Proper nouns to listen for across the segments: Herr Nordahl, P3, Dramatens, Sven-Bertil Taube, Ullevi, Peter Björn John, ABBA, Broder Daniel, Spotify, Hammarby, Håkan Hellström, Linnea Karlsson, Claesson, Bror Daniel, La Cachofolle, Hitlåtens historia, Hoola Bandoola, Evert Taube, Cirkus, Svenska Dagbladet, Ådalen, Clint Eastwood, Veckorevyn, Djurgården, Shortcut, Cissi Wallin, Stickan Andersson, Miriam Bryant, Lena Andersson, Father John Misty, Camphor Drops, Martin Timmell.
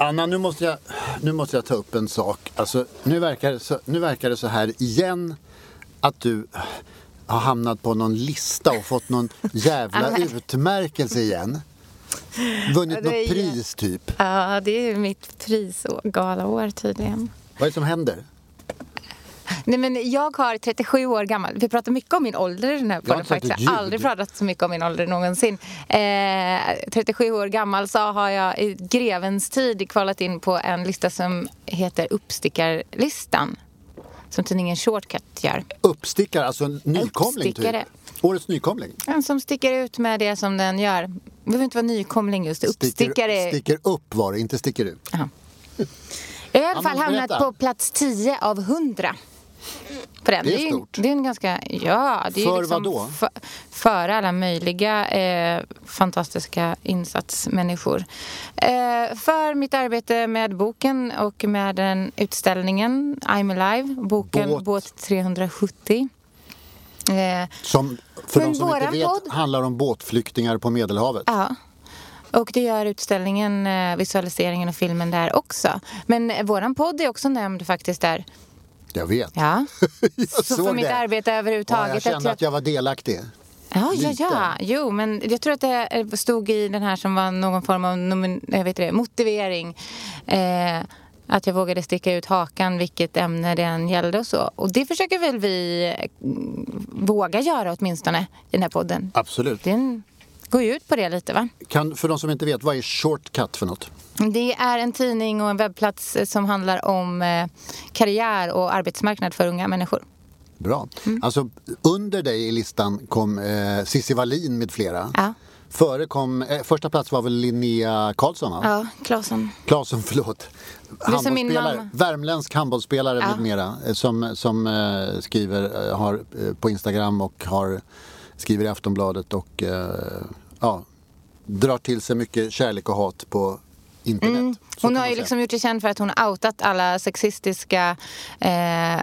Anna, nu måste jag ta upp en sak. Alltså, nu verkar det så här igen att du har hamnat på någon lista och fått någon jävla utmärkelse igen. Vunnit något pris typ. Ja, det är mitt pris och galaår tydligen. Vad är det som händer? Nej, men jag har 37 år gammal. Vi pratar mycket om min ålder i den här podden faktiskt. Jag har aldrig pratat så mycket om min ålder någonsin. 37 år gammal så har jag i grevens tid kvalat in på en lista som heter Uppstickarlistan. Som tidningen Shortcut gör. Uppstickare, alltså en nykomling typ. Årets nykomling. En som sticker ut med det som den gör. Det behöver inte vara nykomling just. Uppstickare. Sticker upp var det, inte sticker ut. Aha. Jag har i alla fall hamnat på plats 10 av 100. För det är stort. Det är en ganska, ja, det är för liksom vadå? För alla möjliga fantastiska insatsmänniskor. För mitt arbete med boken och med den utställningen I'm Alive, boken Båt 370. Som för de som inte vet handlar om båtflyktingar på Medelhavet. Ja. Och det gör utställningen, visualiseringen och filmen där också. Men våran podd är också nämnd faktiskt där. Jag vet. Ja. Jag så för det. Mitt arbete överhuvudtaget. Ja, jag kände att jag var delaktig. Ja, ja. Jo, men jag tror att det stod i den här som var någon form av motivering. Att jag vågade sticka ut hakan, vilket ämne det än gällde och så. Och det försöker väl vi våga göra åtminstone i den här podden. Absolut. Går ju ut på det lite, va? För de som inte vet, vad är Shortcut för något? Det är en tidning och en webbplats som handlar om karriär och arbetsmarknad för unga människor. Bra. Mm. Alltså, under dig i listan kom Cissi Wallin med flera. Ja. Första plats var väl Linnea Karlsson, va? Ja, Claesson. Claesson, förlåt. Handbollsspelare, värmländsk handbollsspelare med mera. Som skriver har på Instagram och har... skriver i Aftonbladet och drar till sig mycket kärlek och hat på internet. Mm. Hon har ju liksom gjort sig känd för att hon har outat alla sexistiska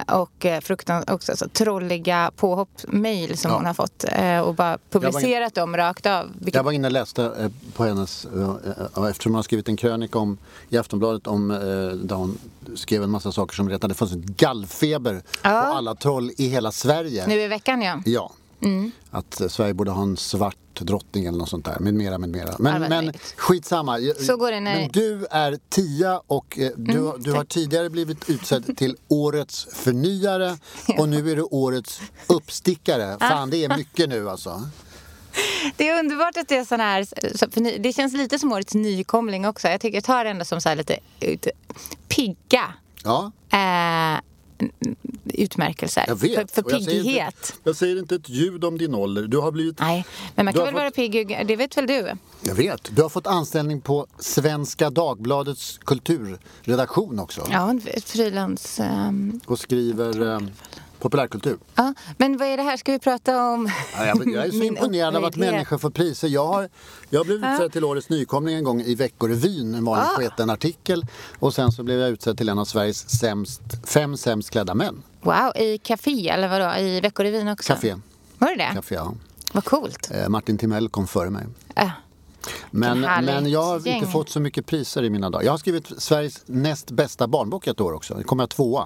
och fruktansvärt trolliga påhopp-mejl som hon har fått och bara publicerat dem rakt av. Jag var inne och läste på hennes, eftersom hon har skrivit en krönika i Aftonbladet där hon skrev en massa saker som retade. Det fanns en gallfeber på alla troll i hela Sverige. Nu i veckan, ja. Ja. Mm. Att Sverige borde ha en svart drottning eller något sånt där, med mera. Men skitsamma. Så går det när... Men du är 10 och du har tidigare blivit utsedd till årets förnyare och nu är du årets uppstickare. Fan, det är mycket nu alltså. Det är underbart att det är sån här... Det känns lite som årets nykomling också. Jag tycker jag tar det ändå som så här lite pigga. Ja. Utmärkelser för piggighet. Jag säger inte ett ljud om din ålder. Du har blivit... Nej, men man kan väl vara pigg, det vet väl du? Jag vet. Du har fått anställning på Svenska Dagbladets kulturredaktion också. Ja, frilans... och skriver populärkultur. Ja, men vad är det här? Ska vi prata om... Ja, jag är så imponerad av att människor får priser. Jag blev utsedd till årets nykomling en gång i Veckorevyn. En vanlig sketen artikel. Och sen så blev jag utsedd till en av Sveriges fem sämst klädda män. Wow, i Café eller vadå? I Veckorevyn också? Café. Var det det? Café, ja. Vad coolt. Martin Timmell kom före mig. Men jag har inte fått så mycket priser i mina dagar. Jag har skrivit Sveriges näst bästa barnbok ett år också. Det kommer jag tvåa.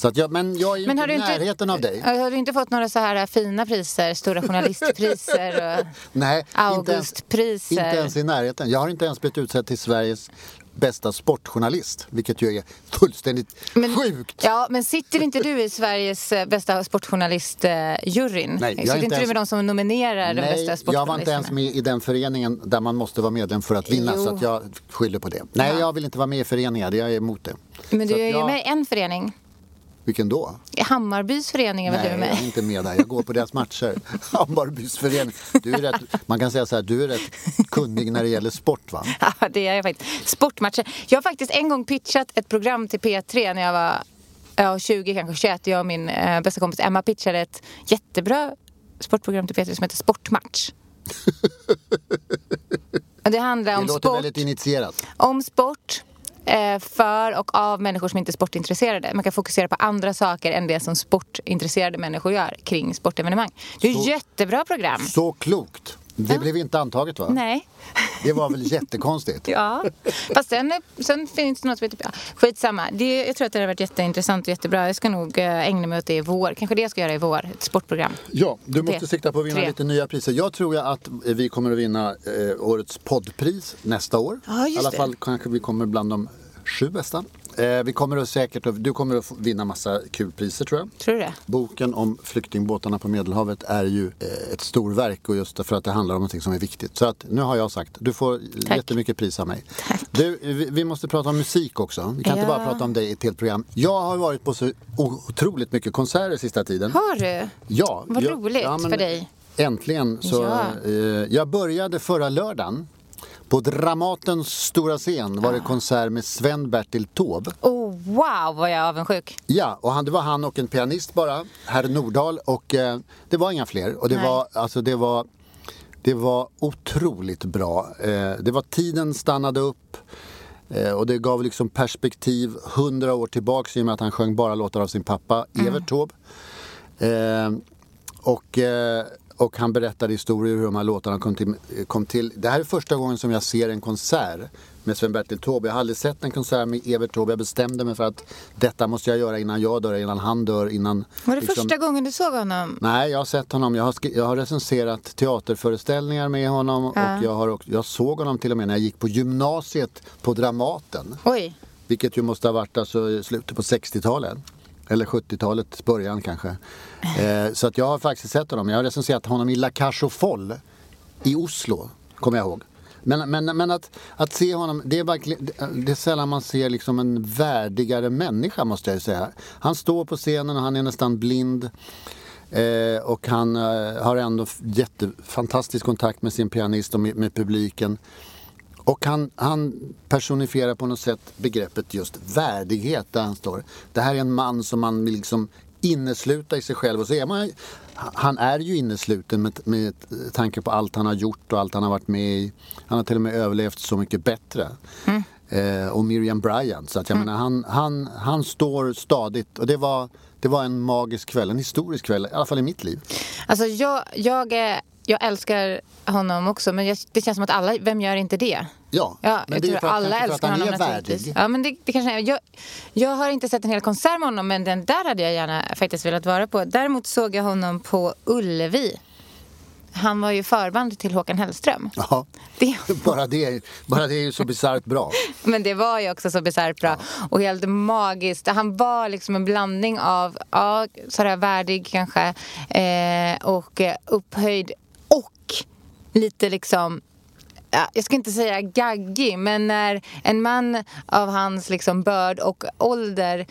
Så att jag, men jag är ju men inte i närheten av dig. Har du inte fått några så här fina priser? Stora journalistpriser och nej, Augustpriser? Inte ens i närheten. Jag har inte ens blivit utsedd till Sveriges bästa sportjournalist, vilket ju är fullständigt sjukt. Ja, men sitter inte du i Sveriges bästa sportjournalist-juryn? Nej, jag sitter inte ens... du med de som nominerar de bästa sportjournalisterna? Jag var inte ens med i den föreningen där man måste vara medlem för att vinna, så att jag skyller på det. Nej, jag vill inte vara med i föreningar, jag är emot det. Men du är ju med i en förening. Vilken då? Hammarbys förening är väl du med? Nej, jag är inte med där. Jag går på deras matcher. Hammarbys förening. Du är rätt, man kan säga så här, du är rätt kunnig när det gäller sport, va? Ja, det är jag faktiskt. Sportmatcher. Jag har faktiskt en gång pitchat ett program till P3 när jag var 20, kanske 21. Jag och min bästa kompis Emma pitchade ett jättebra sportprogram till P3 som heter Sportmatch. Det handlar om sport. Det låter väldigt initierat. Om sport. För och av människor som inte är sportintresserade. Man kan fokusera på andra saker än det som sportintresserade människor gör kring sportevenemang. Det är ett jättebra program. Så klokt. Det blev inte antaget, va? Nej. Det var väl jättekonstigt. Ja. Fast sen finns det något som heter... Ja, skitsamma. Jag tror att det har varit jätteintressant och jättebra. Jag ska nog ägna mig åt det i vår. Kanske det jag ska göra i vår. Ett sportprogram. Ja, du måste sikta på att vinna lite nya priser. Jag tror att vi kommer att vinna årets poddpris nästa år. Ja, just det. I alla fall kanske vi kommer bland de 7 bästa. Vi kommer att du kommer att vinna massa kul priser, tror jag. Tror du det? Boken om flyktingbåtarna på Medelhavet är ju ett storverk, och just för att det handlar om någonting som är viktigt. Så att nu har jag sagt, du får jättemycket pris av mig. Tack. Du, vi måste prata om musik också. Vi kan inte bara prata om dig i ett helt program. Jag har varit på så otroligt mycket konserter sista tiden. Har du? Ja. Vad roligt för dig. Äntligen. Så, jag började förra lördagen. På Dramatens stora scen var det konsert med Sven-Bertil Taube. Oh, wow, vad jag är avundsjuk. Ja, och det var han och en pianist bara, Herr Nordahl, och det var inga fler. Och det var otroligt bra. Det var tiden stannade upp, och det gav liksom perspektiv 100 år tillbaka i och med att han sjöng bara låtar av sin pappa, Evert Taube. Och han berättade historier hur de här låtarna kom till. Det här är första gången som jag ser en konsert med Sven-Bertil Taube. Jag har aldrig sett en konsert med Evert Taube. Jag bestämde mig för att detta måste jag göra innan jag dör, innan han dör. Var det första gången du såg honom? Nej, jag har sett honom. Jag har recenserat teaterföreställningar med honom. Och jag såg honom till och med när jag gick på gymnasiet på Dramaten. Oj. Vilket ju måste ha varit i slutet på 60-talet. Eller 70-talets början kanske. Så att jag har faktiskt sett honom. Jag har recenserat honom i La Cachofolle i Oslo, kommer jag ihåg. Men att se honom, det är sällan man ser liksom en värdigare människa, måste jag ju säga. Han står på scenen och han är nästan blind. Och han har ändå jättefantastisk kontakt med sin pianist och med publiken. Och han personifierar på något sätt begreppet just värdighet där han står. Det här är en man som man vill liksom innesluta i sig själv. Och så han är ju innesluten med tanke på allt han har gjort och allt han har varit med i. Han har till och med överlevt så mycket bättre. Mm. Och Miriam Bryant. Så att jag menar, han står stadigt. Och det var en magisk kväll, en historisk kväll, i alla fall i mitt liv. Alltså jag älskar honom också, men det känns som att alla, vem gör inte det? Ja, ja, men jag tror att alla älskar honom naturligtvis. Ja, men det kanske är. Jag har inte sett en hel konsert med honom, men den där hade jag gärna faktiskt velat vara på. Däremot såg jag honom på Ullevi. Han var ju förband till Håkan Hellström. Ja, bara det är ju så bizarrt bra. Men det var ju också så bizarrt bra. Ja. Och helt magiskt. Han var liksom en blandning av sådär värdig kanske, och upphöjd och lite liksom... jag ska inte säga gaggig, men när en man av hans liksom börd och ålder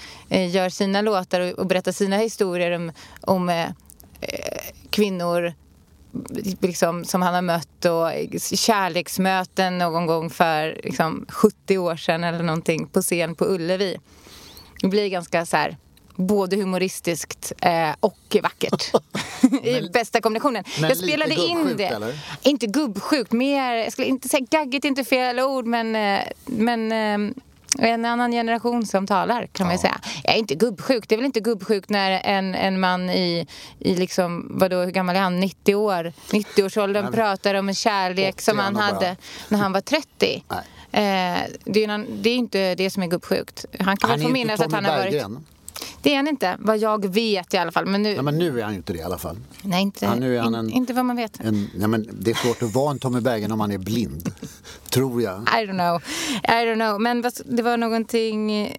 gör sina låtar och berättar sina historier om kvinnor liksom, som han har mött, och kärleksmöten någon gång för liksom 70 år sedan eller någonting på scen på Ullevi. Det blir ganska så här både humoristiskt och vackert. I bästa kombinationen. Jag spelade lite in det. Eller? Inte gubbsjukt, mer, jag skulle inte säga gaggigt, inte fel ord, men en annan generation som talar, kan man ju säga. Jag är inte gubbsjuk. Det är väl inte gubbsjuk när en man i liksom, vadå, hur gammal är han? 90-årsåldern pratar om en kärlek som han hade när han var 30. Det är ju inte det som är gubbsjukt. Han kan väl få minnas att han har varit... Det är han inte, vad jag vet i alla fall. Men nu, nej, men nu är han inte det i alla fall. Nej, inte, han, nu är han en, inte vad man vet. En, nej, men det är svårt att vara en Tommy Bergen om man är blind, tror jag. I don't know. Men det var någonting...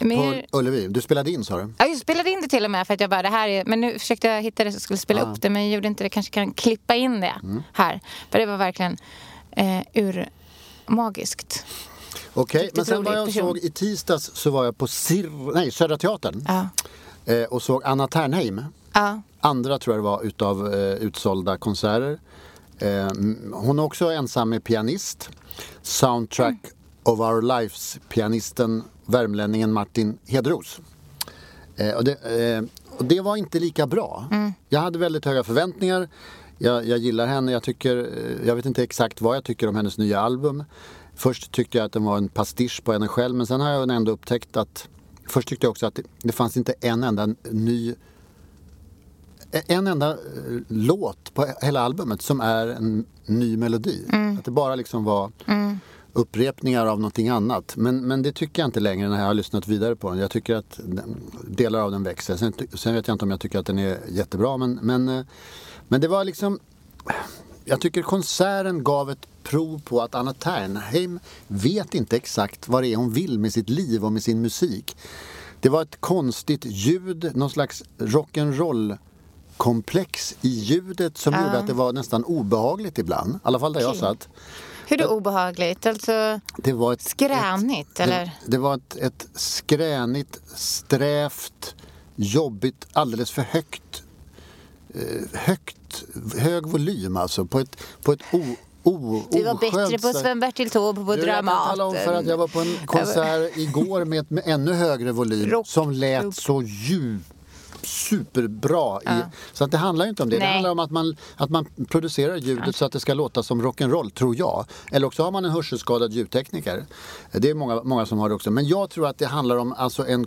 Mer... På Ullevi, du spelade in, sa du? Ja, jag spelade in det till och med för att jag bara, det här är... Men nu försökte jag hitta det så skulle spela upp det, men jag gjorde inte det. Kanske kan klippa in det här. För det var verkligen urmagiskt. Okej, men sen var jag såg i tisdags så var jag på Södra Teatern och såg Anna Ternheim. Andra tror jag det var utav utsålda konserter. Hon är också ensam pianist. Soundtrack of Our Lives, pianisten värmlänningen Martin Hedros. Och det var inte lika bra. Jag hade väldigt höga förväntningar. Jag gillar henne. Jag vet inte exakt vad jag tycker om hennes nya album. Först tyckte jag att den var en pastisch på henne själv, men sen har jag ändå upptäckt att först tyckte jag också att det fanns inte en enda låt på hela albumet som är en ny melodi. Att det bara liksom var upprepningar av någonting annat. Men det tycker jag inte längre när jag har lyssnat vidare på den. Jag tycker att delar av den växer. Sen vet jag inte om jag tycker att den är jättebra, men det var liksom... Jag tycker konserten gav ett prov på att Anna Ternheim vet inte exakt vad det är hon vill med sitt liv och med sin musik. Det var ett konstigt ljud, någon slags rock'n'roll-komplex i ljudet som gjorde att det var nästan obehagligt ibland. I alla fall där jag satt. Hur då obehagligt? Alltså det var skränigt, eller? Det var ett skränigt, strävt, jobbigt, alldeles för hög volym alltså på ett du var bättre på Sven-Bertil Taube på Dramaten. Jag vet för att jag var på en konsert igår med ett ännu högre volym som lät så superbra så att det handlar ju inte om det. Nej. Det handlar om att man producerar ljudet så att det ska låta som rock'n'roll, tror jag. Eller också har man en hörselskadad ljudtekniker. Det är många som har det också. Men jag tror att det handlar om alltså en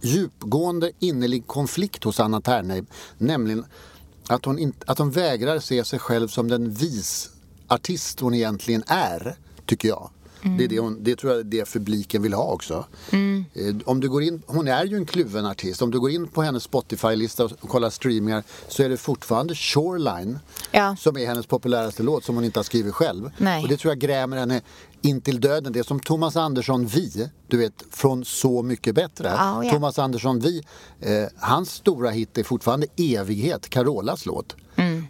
djupgående innerlig konflikt hos Anna Ternheim, nämligen att hon vägrar se sig själv som den visartist hon egentligen är, tycker jag. Det tror jag det publiken vill ha också. Om du går in, hon är ju en kluven artist. Om du går in på hennes Spotify-lista och kollar streamingar så är det fortfarande Shoreline som är hennes populäraste låt som hon inte har skrivit själv. Nej. Och det tror jag grämer henne intill döden. Det är som Thomas Andersson Vi, du vet, från Så mycket bättre. Thomas Andersson Vi, hans stora hit är fortfarande Evighet, Carolas låt.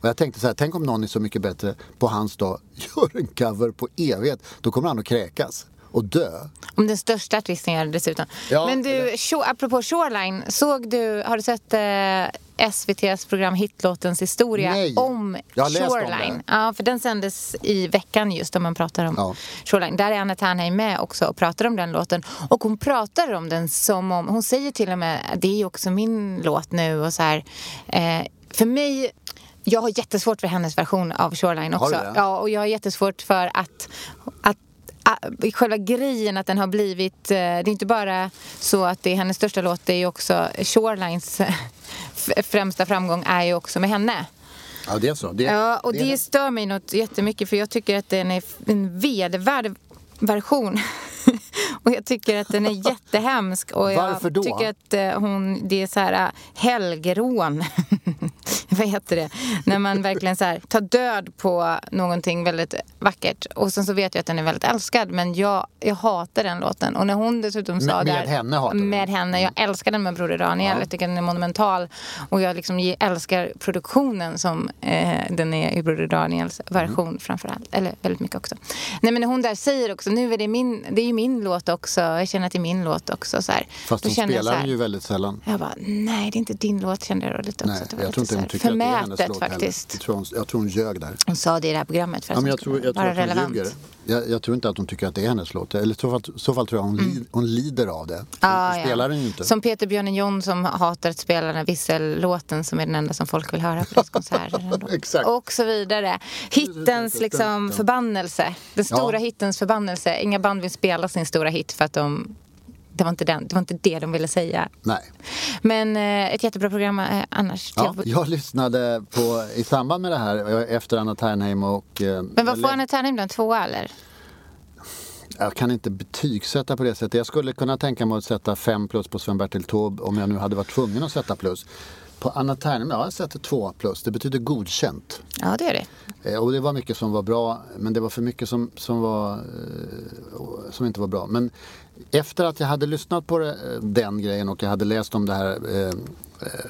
Och jag tänkte så här, tänk om någon är så mycket bättre på hans dag, gör en cover på Evighet, då kommer han att kräkas och dö. Om den största artisten är dessutom. Ja, men du, apropå Shoreline, har du sett SVT:s program Hitlåtens historia? Nej, om Shoreline? Om ja, för den sändes i veckan just om man pratar om Shoreline. Där är Anna Ternheim med också och pratar om den låten. Och hon pratar om den som om, hon säger till och med, det är också min låt nu och så här, för mig... Jag har jättesvårt för hennes version av Shoreline också. Ja, och jag har jättesvårt för att själva grejen att den har blivit... Det är inte bara så att det är hennes största låt, det är också Shorelines främsta framgång är ju också med henne. Ja, det är så. Det stör mig något jättemycket för jag tycker att den är en vedervärd version. Och jag tycker att den är jättehemsk. Och varför då? Jag tycker att det är så här helgerån. Vad heter det? När man verkligen så här tar död på någonting väldigt vackert. Och sen så vet jag att den är väldigt älskad. Men jag hatar den låten. Och när hon dessutom sa med där... Med henne. Jag älskar den med Bror Daniel. Jag tycker den är monumental. Och jag liksom älskar produktionen som den är i Bror Daniels version framförallt. Eller väldigt mycket också. Nej, men hon där säger också, nu är det är ju min låt också. Jag känner att det är min låt också. Så här. Fast hon spelar här, ju väldigt sällan. Jag bara, nej det är inte din låt, kände jag då lite också. Nej, det var jag tror inte hon tycker förmätet faktiskt. Jag tror hon ljög där. Hon sa det i det här programmet för att vara relevant. Jag tror inte att hon tycker att det är hennes låt. Eller i så fall tror jag hon lider av det. Hon spelar den inte. Som Peter Björn John som hatar att spela den här vissellåten som är den enda som folk vill höra på presskonserter. Exakt. Och så vidare. Hittens liksom förbannelse. Den stora hittens förbannelse. Inga band vill spela sin stora hit för att det var inte det de ville säga. Nej. Men ett jättebra program annars. Ja, jag lyssnade på i samband med det här efter Anna Ternheim och... Men vad får Anna Ternheim då? 2 eller? Jag kan inte betygsätta på det sättet. Jag skulle kunna tänka mig att sätta 5+ på Sven-Bertil Taube om jag nu hade varit tvungen att sätta plus. På Anna Ternum, ja, jag sätter 2+. Det betyder godkänt. Ja, det är det. Och det var mycket som var bra, men det var för mycket som inte var bra. Men efter att jag hade lyssnat på den grejen och jag hade läst om det här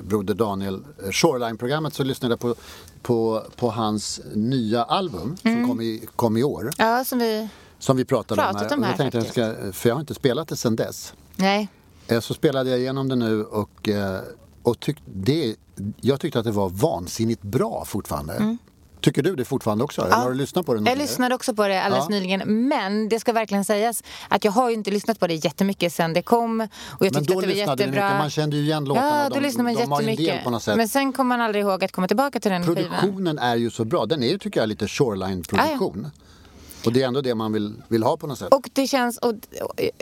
Broder Daniel Shoreline-programmet, så lyssnade jag på hans nya album som kom i år. Ja, som vi pratade om här. Och jag tänkte för jag har inte spelat det sedan dess. Nej. Så spelade jag igenom det nu och jag tyckte att det var vansinnigt bra fortfarande. Mm. Tycker du det fortfarande också? Ja. Har du lyssnat på det någon? Jag lyssnade också på det alldeles nyligen. Men det ska verkligen sägas att jag har ju inte lyssnat på det jättemycket sen det kom. Och jag tyckte att det var jättebra. Man kände ju igen låtarna. Ja, då lyssnade man jättemycket. Men sen kommer man aldrig ihåg att komma tillbaka till den Produktionen är ju så bra. Den är ju, tycker jag, lite Shoreline-produktion. Ja, ja. Och det är ändå det man vill ha på något sätt. Och det känns,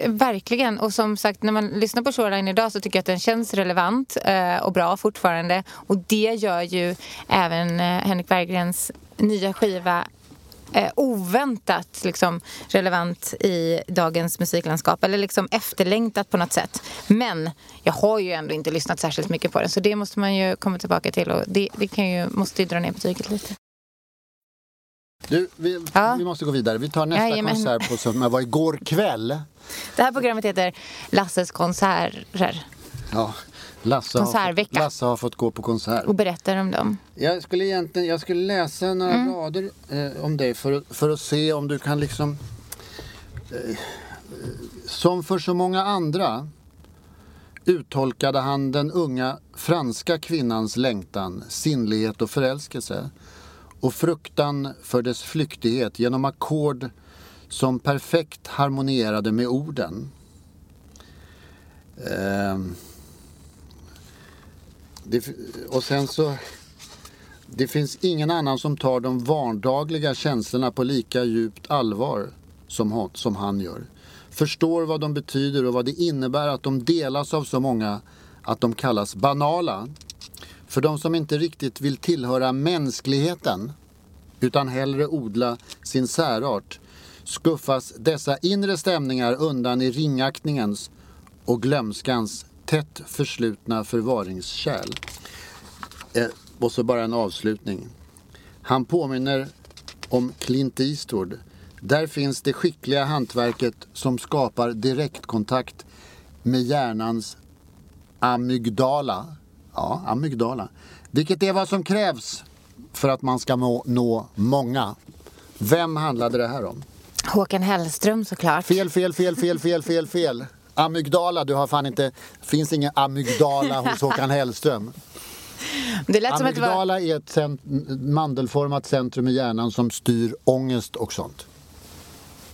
verkligen, och som sagt, när man lyssnar på Shoreline idag så tycker jag att den känns relevant och bra fortfarande. Och det gör ju även Henrik Berggrens nya skiva oväntat liksom relevant i dagens musiklandskap. Eller liksom efterlängtat på något sätt. Men jag har ju ändå inte lyssnat särskilt mycket på den. Så det måste man ju komma tillbaka till. Och måste ju dra ner betyget lite. Du, vi måste gå vidare. Vi tar nästa konsert på som var igår kväll. Det här programmet heter Lasses konserter. Ja, Lasse har fått gå på konsert. Och berättar om dem. Jag skulle läsa några rader om dig för att se om du kan liksom... Som för så många andra uttolkade han den unga franska kvinnans längtan, sinnlighet och förälskelse. Och fruktan för dess flyktighet genom ackord som perfekt harmonierade med orden. Och sen så... Det finns ingen annan som tar de vardagliga känslorna på lika djupt allvar som han gör. Förstår vad de betyder och vad det innebär att de delas av så många att de kallas banala. För de som inte riktigt vill tillhöra mänskligheten utan hellre odla sin särart skuffas dessa inre stämningar undan i ringaktningens och glömskans tätt förslutna förvaringskärl. Och så bara en avslutning. Han påminner om Clint Eastwood. Där finns det skickliga hantverket som skapar direktkontakt med hjärnans amygdala. Ja, amygdala. Vilket är vad som krävs för att man ska nå många. Vem handlade det här om? Håkan Hellström, såklart. Fel. Amygdala, du har fan inte... Finns ingen amygdala hos Håkan Hellström. Det lät amygdala som att är ett mandelformat centrum i hjärnan som styr ångest och sånt.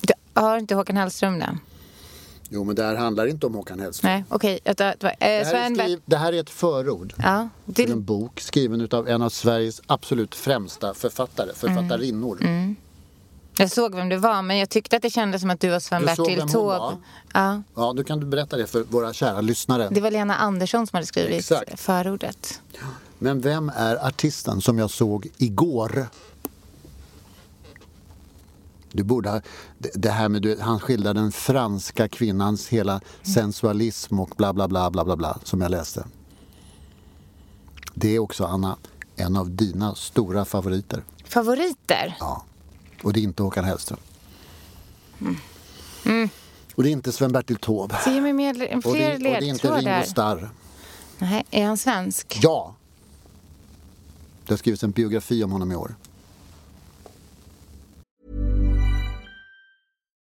Du har inte Håkan Hellström den? Jo, men det här handlar inte om Håkan Hellström. Nej, okej. Det här är ett förord. Ja, det... En bok skriven av en av Sveriges absolut främsta författarinnor. Mm. Jag såg vem du var, men jag tyckte att det kändes som att du var Sven-Bertil Taube. Ja. Ja, då kan du berätta det för våra kära lyssnare. Det var Lena Andersson som hade skrivit förordet. Men vem är artisten som jag såg igår? Du borde ha, det här med han skildrar den franska kvinnans hela sensualism och bla bla bla bla bla bla som jag läste. Det är också, Anna, en av dina stora favoriter. Favoriter? Ja. Och det är inte Håkan Hellström. Mm. Mm. Och det är inte Sven-Bertil Taube. Se mig med fler ledtrådar. Och det är inte Ringo Starr. Nej, är han svensk? Ja. Det har skrivits en biografi om honom i år.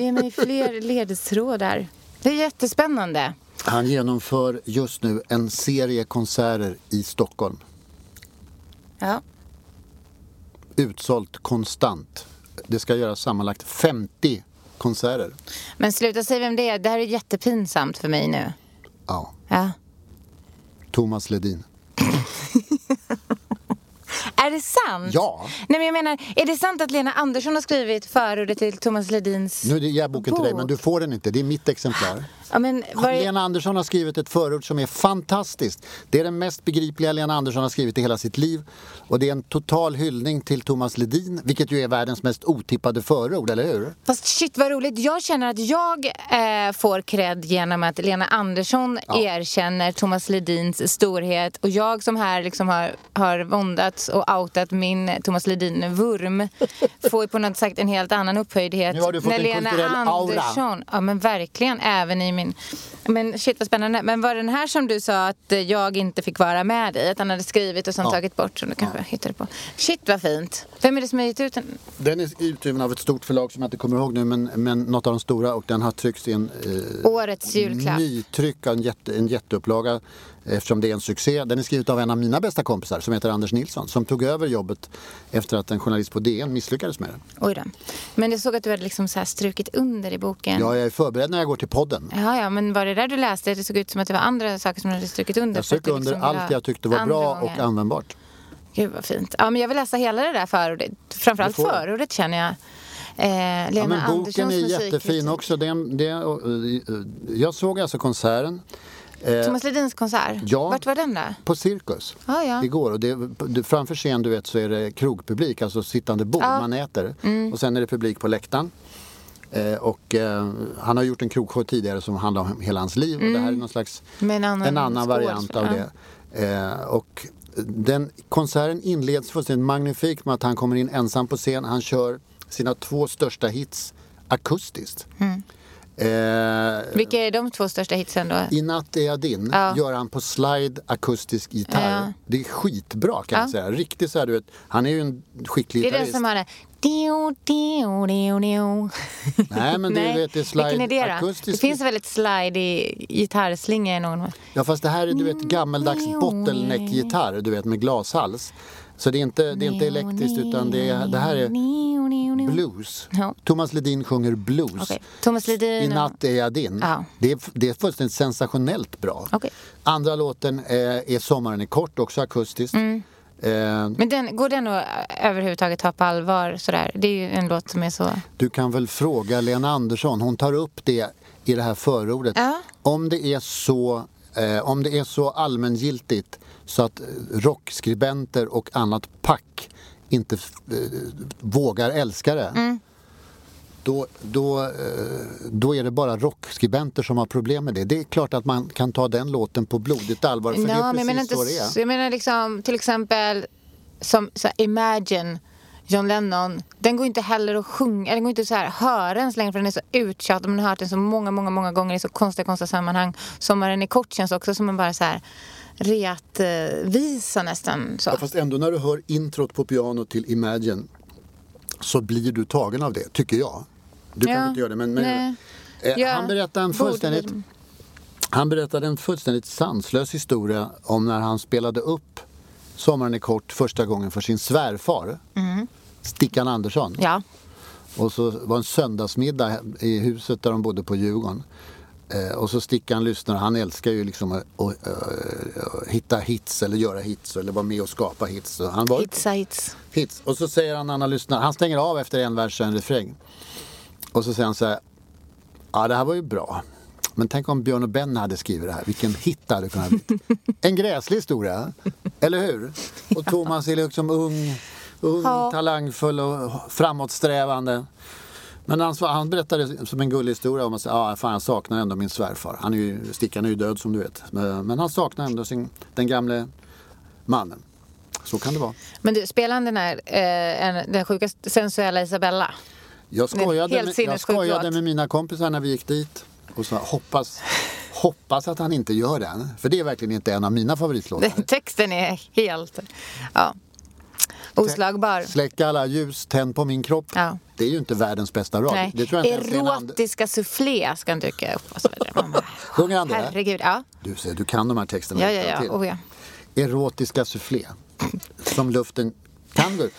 Ge mig fler ledtrådar. Det är jättespännande. Han genomför just nu en serie konserter i Stockholm. Ja. Utsålt konstant. Det ska göras sammanlagt 50 konserter. Men sluta säga vem det är. Det här är jättepinsamt för mig nu. Ja. Ja. Thomas Ledin. Är det sant? Ja. Nej, men jag menar, är det sant att Lena Andersson har skrivit förordet till Thomas Ledins bok? Nu, det är jag boken till dig, men du får den inte. Det är mitt exemplar. Ja, men Lena Andersson har skrivit ett förord som är fantastiskt. Det är den mest begripliga Lena Andersson har skrivit i hela sitt liv. Och det är en total hyllning till Thomas Ledin, vilket ju är världens mest otippade förord, eller hur? Fast shit, vad roligt. Jag känner att jag får cred genom att Lena Andersson erkänner Thomas Ledins storhet. Och jag som här liksom har våndats och outat min Thomas Ledin-vurm får på något sagt en helt annan upphöjdhet. Nu har du fått när en Lena kulturell Andersson, aura. Ja, men verkligen, även i min... Men shit, vad spännande. Men var den här som du sa att jag inte fick vara med i? Att han hade skrivit och sånt tagit bort som du kanske hittade på. Shit, vad fint. Vem är det som har gett ut den? Den är utgiven av ett stort förlag som jag inte kommer ihåg nu, men något av de stora, och den har tryckts i en... Årets julklapp. Nytryck, en jätteupplaga, eftersom det är en succé. Den är skriven av en av mina bästa kompisar som heter Anders Nilsson, som tog över jobbet efter att en journalist på DN misslyckades med den. Oj då. Men jag såg att du hade liksom så här strukit under i boken. Ja, jag är förberedd när jag går till podden. Ja, men var det där du läste? Det såg ut som att det var andra saker som du hade strukit under. Jag sökte under liksom allt jag tyckte var bra gånger. Och användbart. Gud, vad fint. Ja, men jag vill läsa hela det där förordet. Framförallt förordet känner jag. Lena men boken Anderssons är musik, jättefin också. Jag såg alltså konserten. Thomas Ledins konsert? Ja, vart var den där? På Cirkus igår. Och det, framför scen du vet så är det krogpublik, alltså sittande bord man äter. Mm. Och sen är det publik på läktaren. Och han har gjort en krogshow tidigare som handlar om hela hans liv. Och det här är någon slags en annan variant av det. Och den konserten inleds fullständigt magnifikt med att han kommer in ensam på scen. Han kör sina 2 största hits akustiskt. Mm. Vilka är de 2 största hitsen då? I natt är jag din gör han på slide akustisk gitarr. Det är skitbra kan jag säga. Riktigt så här, du vet, han är ju en skicklig gitarrist. Det är det som han är dio. Nej, men du vet, det är slide akustisk. Det finns väldigt slide i gitarrslinga i någon. Ja, fast det här är du vet gammeldags bottleneck-gitarr, du vet, med glashals. Så det är inte elektriskt, utan det här är blues. Ja. Thomas Ledin sjunger blues. Okay. Thomas Ledin, I natt är jag din. Ja. Det är fullständigt sensationellt bra. Okay. Andra låten är Sommaren är kort, också akustiskt. Mm. Men går den att överhuvudtaget ta på allvar? Sådär? Det är ju en låt som är så... Du kan väl fråga Lena Andersson. Hon tar upp det i det här förordet. Ja. Om det är så allmängiltigt så att rockskribenter och annat pack inte vågar älska det, då är det bara rockskribenter som har problem med det. Det är klart att man kan ta den låten på blodigt allvar, för det är precis så det är. Jag menar liksom, till exempel som så här, Imagine, John Lennon, den går inte heller att sjunga, den går inte så här höra ens längre, för den är så uttjatad. Man har hört den så många gånger i så konstiga sammanhang. Sommaren är kort känns också som man bara så här retvisa nästan så. Ja, fast ändå när du hör introt på piano till Imagine så blir du tagen av det, tycker jag. Du kan inte göra det, men han berättade en fullständigt... Han berättade en fullständigt sanslös historia om när han spelade upp Sommaren är kort första gången för sin svärfar, Stickan Andersson. Ja. Och så var en söndagsmiddag i huset där de bodde på Djurgården. Och så Stickan lyssnar, han älskar ju liksom att hitta hits eller göra hits eller vara med och skapa hits. Han var hits. Och så säger han lyssnar, han stänger av efter en vers och en refräng. Och så säger han så här, ja det här var ju bra. Men tänk om Björn och Ben hade skrivit det här. Vilken hit hade det kunnat bli. En gräslig historia, eller hur? Och Thomas är liksom ung talangfull och framåtsträvande. Men han berättade som en gullig historia om att han saknar ändå min svärfar. Stickan är ju död som du vet. Men han saknar ändå den gamle mannen. Så kan det vara. Men du, spelar han den sjukaste sensuella Isabella? Jag skojade med mina kompisar när vi gick dit. Och så hoppas att han inte gör den. För det är verkligen inte en av mina favoritlåtar. Texten är helt oslagbar. Släck alla ljus, tänd på min kropp. Ja. Det är ju inte världens bästa rad. Det tror jag inte. Erotiska soufflé ska han dyka upp. Sjunger han det? Herregud, ja. Du kan de här texterna. Ja. Erotiska soufflé. Som luften... Kan du?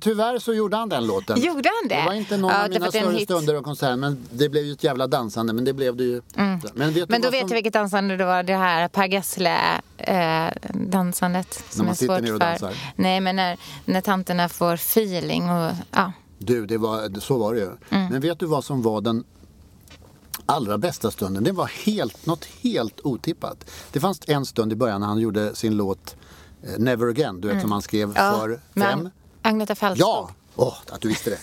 Tyvärr så gjorde han den låten. Gjorde han det? Det var inte någon av mina större stunder av konserten. Men det blev ju ett jävla dansande. Men det blev det ju. Mm. Men vet jag vilket dansande det var. Det här Per Gessle-dansandet. När man sitter ner och dansar. Nej, men när tanterna får feeling. Och, ja. Så var det ju. Mm. Men vet du vad som var den allra bästa stunden? Det var något helt otippat. Det fanns en stund i början när han gjorde sin låt Never Again, du vet som han skrev för vem? Agneta Fältskog. Ja, att du visste det.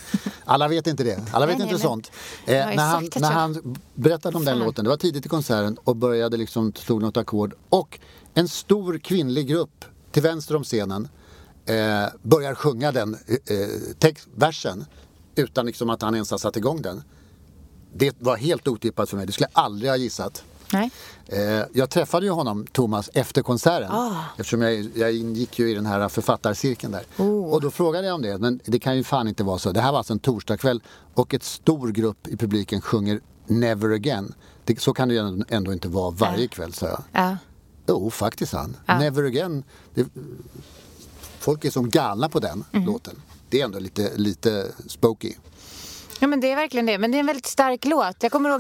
Alla vet inte det. Alla vet inte sånt. När han berättade om den låten, det var tidigt i konserten och började liksom slog något ackord och en stor kvinnlig grupp till vänster om scenen börjar sjunga den versen utan liksom att han ens har satt igång den. Det var helt otippat för mig. Det skulle jag aldrig ha gissat. Nej. Jag träffade ju honom, Thomas, efter konserten. Eftersom jag ingick ju i den här författarcirkeln där. Och då frågade jag om det, men det kan ju fan inte vara så. Det här var alltså en torsdagkväll och ett stor grupp i publiken sjunger Never Again. Så kan det ju ändå inte vara varje kväll, sa jag. Jo, faktiskt han. Never Again. Folk är som galna på den låten. Det är ändå lite spooky. Ja, men det är verkligen det. Men det är en väldigt stark låt. Jag kommer ihåg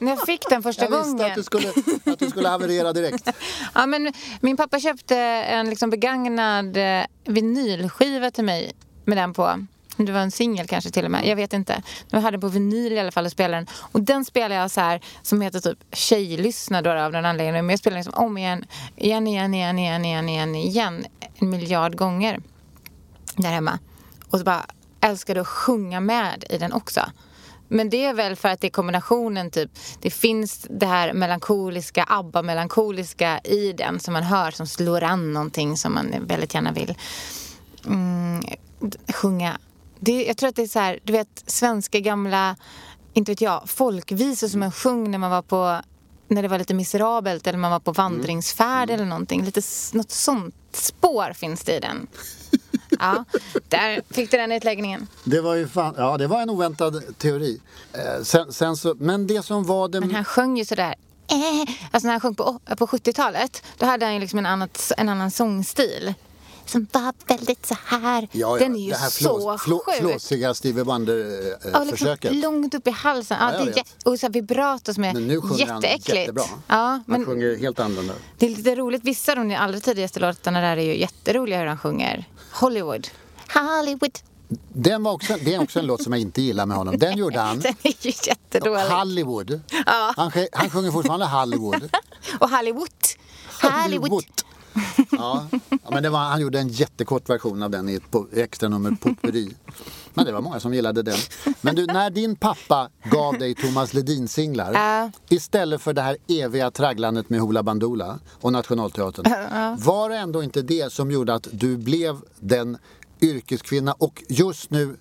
när jag fick den första gången. Jag visste att du skulle haverera direkt. Ja, men min pappa köpte en liksom begagnad vinylskiva till mig med den på. Det var en singel kanske till och med. Jag vet inte. Jag hade på vinyl i alla fall och spelade den. Och den spelar jag så här som heter typ Tjejlyssna då av den anledningen. Men jag spelar liksom om igen en miljard gånger där hemma. Och så bara älskade att sjunga med i den också. Men det är väl för att det är kombinationen typ. Det finns det här melankoliska, ABBA-melankoliska i den som man hör som slår an någonting som man väldigt gärna vill sjunga. Jag tror att det är så här, du vet, svenska gamla, inte vet jag, folkvisor som man sjöng när man var på, när det var lite miserabelt eller man var på vandringsfärd eller någonting. Lite något sånt spår finns det i den. Ja, där fick du den utläggningen. Det var ju det var en oväntad teori. Sen så, men det som var det... Men han sjöng ju sådär... Alltså när han sjöng på 70-talet, då hade han ju liksom en annan sångstil. Som var väldigt så här. Ja, den är ju så sjuk. Flåsiga Stevie Wonder-försöket. Liksom långt upp i halsen. Ja, det är, och så vibrato som är jätteäckligt. Ja, men han sjunger helt annorlunda. Det är lite roligt. Vissa av de allra tidigaste låtarna där är ju jätteroliga hur han sjunger. Hollywood. Det är också en låt som jag inte gillar med honom. Den gjorde han. Den är ju jättedålig. Hollywood. Ja. Han sjunger fortfarande Hollywood. Och Hollywood. Ja, men han gjorde en jättekort version av den i ett extra nummer potpurri. Men det var många som gillade den. Men du, när din pappa gav dig Thomas Ledin-singlar istället för det här eviga tragglandet med Hoola Bandoola och Nationalteatern, var det ändå inte det som gjorde att du blev den yrkeskvinna och just nu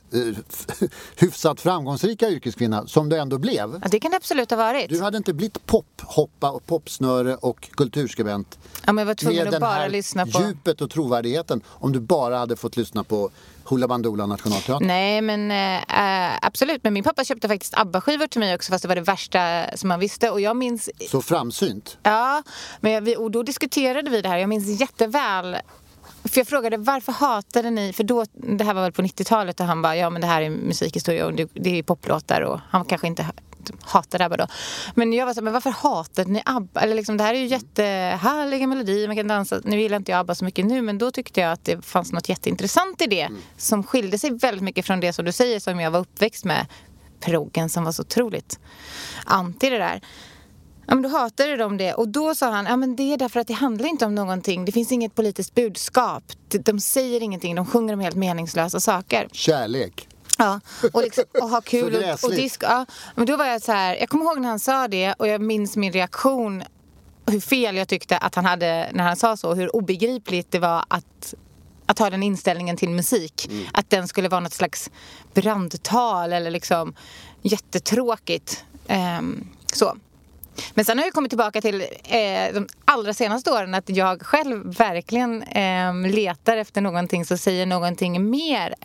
hyfsat framgångsrika yrkeskvinna som du ändå blev. Ja, det kan det absolut ha varit. Du hade inte blivit pophoppa och popsnöre och kulturskribent. Ja, men jag var tvungen att bara lyssna på djupet och trovärdigheten om du bara hade fått lyssna på Hoola Bandoola Nationalteatern. Nej, men absolut. Men min pappa köpte faktiskt ABBA-skivor till mig också, fast det var det värsta som man visste. Och jag minns... Så framsynt. Ja, men då diskuterade vi det här. Jag minns jätteväl... För jag frågade, varför hatade ni? För då, det här var väl på 90-talet, och han bara, ja men det här är musikhistoria och det är poplåtar, och han kanske inte hatade ABBA då. Men jag var så här, men varför hatade ni ABBA? Eller liksom, det här är ju jättehärliga melodier, man kan dansa. Nu gillar inte jag ABBA så mycket nu, men då tyckte jag att det fanns något jätteintressant i det som skilde sig väldigt mycket från det som du säger, som jag var uppväxt med. Proggen som var så otroligt anti det där. Ja, men då hatade de det. Och då sa han, ja men det är därför att det handlar inte om någonting. Det finns inget politiskt budskap. De säger ingenting, de sjunger om helt meningslösa saker. Kärlek. Ja, och, liksom, och ha kul och disk. Ja, men då var jag så här, jag kommer ihåg när han sa det, och jag minns min reaktion. Hur fel jag tyckte att han hade när han sa så. Hur obegripligt det var att ha den inställningen till musik. Mm. Att den skulle vara något slags brandtal eller liksom jättetråkigt. Så. Men sen har jag kommit tillbaka till de allra senaste åren att jag själv verkligen letar efter någonting som säger någonting mer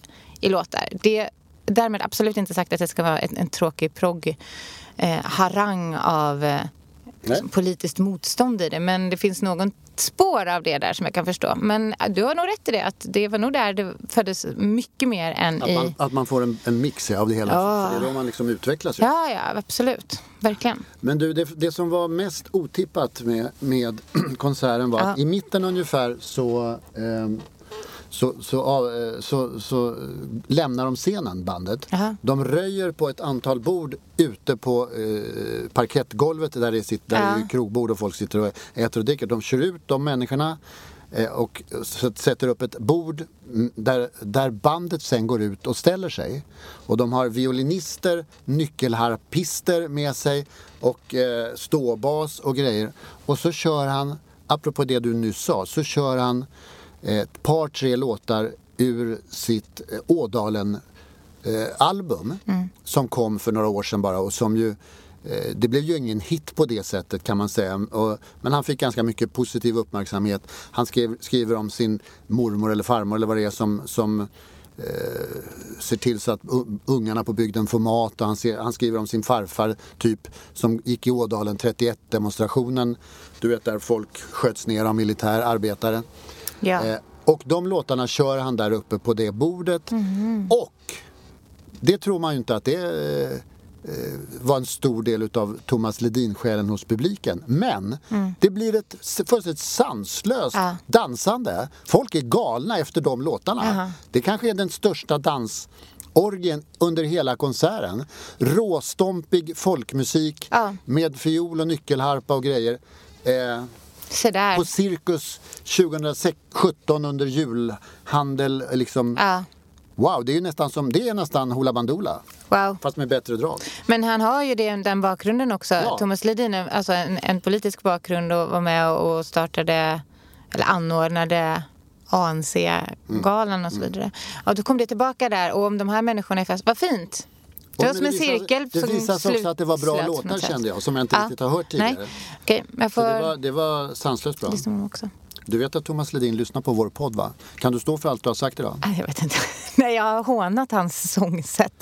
i låtar. Det därmed absolut inte sagt att det ska vara en tråkig harang av politiskt motstånd i det. Men det finns någon spår av det där som jag kan förstå. Men du har nog rätt i det, att det var nog där det föddes mycket mer än att man, i... Att man får en mix av det hela. Ja. Det är då man liksom utvecklas. Ja, ja, absolut. Verkligen. Men du, det som var mest otippat med konserten var att i mitten ungefär så lämnar de scenen, bandet. Aha. De röjer på ett antal bord ute på parkettgolvet där det är krogbord och folk sitter och äter och dricker. De kör ut de människorna och sätter upp ett bord där bandet sen går ut och ställer sig. Och de har violinister, nyckelharpister med sig och ståbas och grejer. Och så kör han, apropå det du nyss sa, så kör han ett par, tre låtar ur sitt Ådalen album som kom för några år sedan bara, och som ju det blev ju ingen hit på det sättet kan man säga, men han fick ganska mycket positiv uppmärksamhet. Han skriver om sin mormor eller farmor eller vad det är som ser till så att ungarna på bygden får mat, och han skriver om sin farfar typ som gick i Ådalen 31-demonstrationen, du vet, där folk sköts ner av militärarbetare. Ja. Och de låtarna kör han där uppe på det bordet. Mm. Och det tror man ju inte att det var en stor del utav Thomas Ledin-själen hos publiken. Men det blir ett sanslöst dansande. Folk är galna efter de låtarna. Det kanske är den största dansorgien under hela konserten. Råstompig folkmusik med fiol och nyckelharpa och grejer. På Cirkus 2017 under julhandel liksom. Wow, det är ju nästan som det är nästan Hoola Bandoola. Wow. Fast med bättre drag. Men han har ju den bakgrunden också. Ja. Thomas Ledin, alltså en politisk bakgrund, och var med och startade eller anordnade ANC-galan och så vidare. Ja, då kom det tillbaka där, och om de här människorna är fast, vad fint. Det var som en cirkel. Det visas också att det var bra låtar, kände jag, som jag inte riktigt har hört tidigare. Nej. Okay, det var sanslöst bra. Också. Du vet att Thomas Ledin lyssnar på vår podd, va? Kan du stå för allt du har sagt idag? Jag vet inte. Nej, jag har hånat hans sångsätt.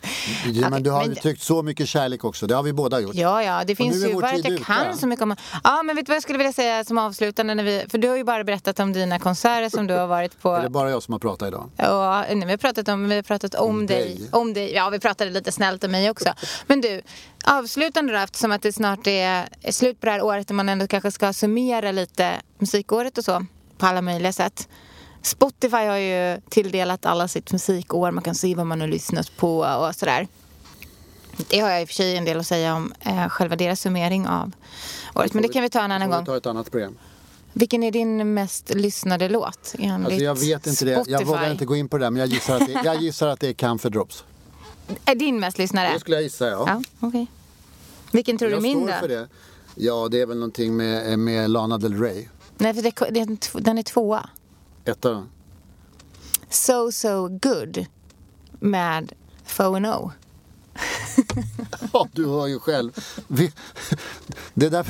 Ja, men du har uttryckt så mycket kärlek också. Det har vi båda gjort. Ja, ja. Det finns ju bara att jag kan så mycket om... Ja, men vet du vad jag skulle vilja säga som avslutande? För du har ju bara berättat om dina konserter som du har varit på... Är det bara jag som har pratat idag? Ja, nej, vi har pratat om dig. Om dig. Ja, vi pratade lite snällt om mig också. Men du, avslutande då, eftersom att det snart är slut på det här året, och man ändå kanske ska summera lite musikåret och så på alla möjliga sätt. Spotify har ju tilldelat alla sitt musikår. Man kan se vad man har lyssnat på och sådär. Det har jag i och för sig en del att säga om själva deras summering av året. Men det kan vi ta en annan gång. Vi tar ett annat program. Vilken är din mest lyssnade låt enligt Spotify? Alltså jag vet inte det. Jag vågar inte gå in på det, men jag gissar att det är Camphor Drops. Är din mest lyssnade? Det skulle jag gissa, ja. Okay. Vilken tror du min då? Ja, det är väl någonting med Lana Del Rey. Nej, för den är tvåa. Ettan. so good med Fono. Ja, du hör ju själv. Det där...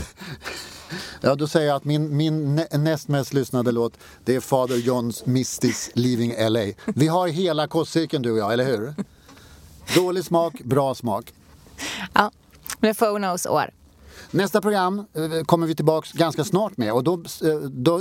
Ja, då säger jag att min näst mest lyssnade låt, det är Father John's Mystics Leaving LA. Vi har hela kostcirkeln, du och jag, eller hur? Dålig smak, bra smak. Ja, men Fonos år. Nästa program kommer vi tillbaka ganska snart med, och då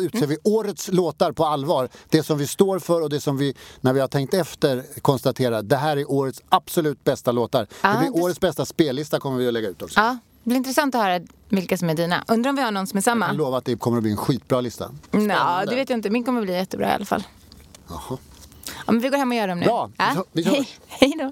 utser vi årets låtar på allvar. Det som vi står för och det som vi, när vi har tänkt efter, konstaterar. Det här är årets absolut bästa låtar. Det blir årets bästa spellista kommer vi att lägga ut också. Ja. Det blir intressant att höra vilka som är dina. Undrar om vi har någon som är samma. Jag lovar att det kommer att bli en skitbra lista. Ja, det vet jag inte. Min kommer att bli jättebra i alla fall. Jaha. Ja, men vi går hem och gör dem nu. Bra, vi hörs. Hej då.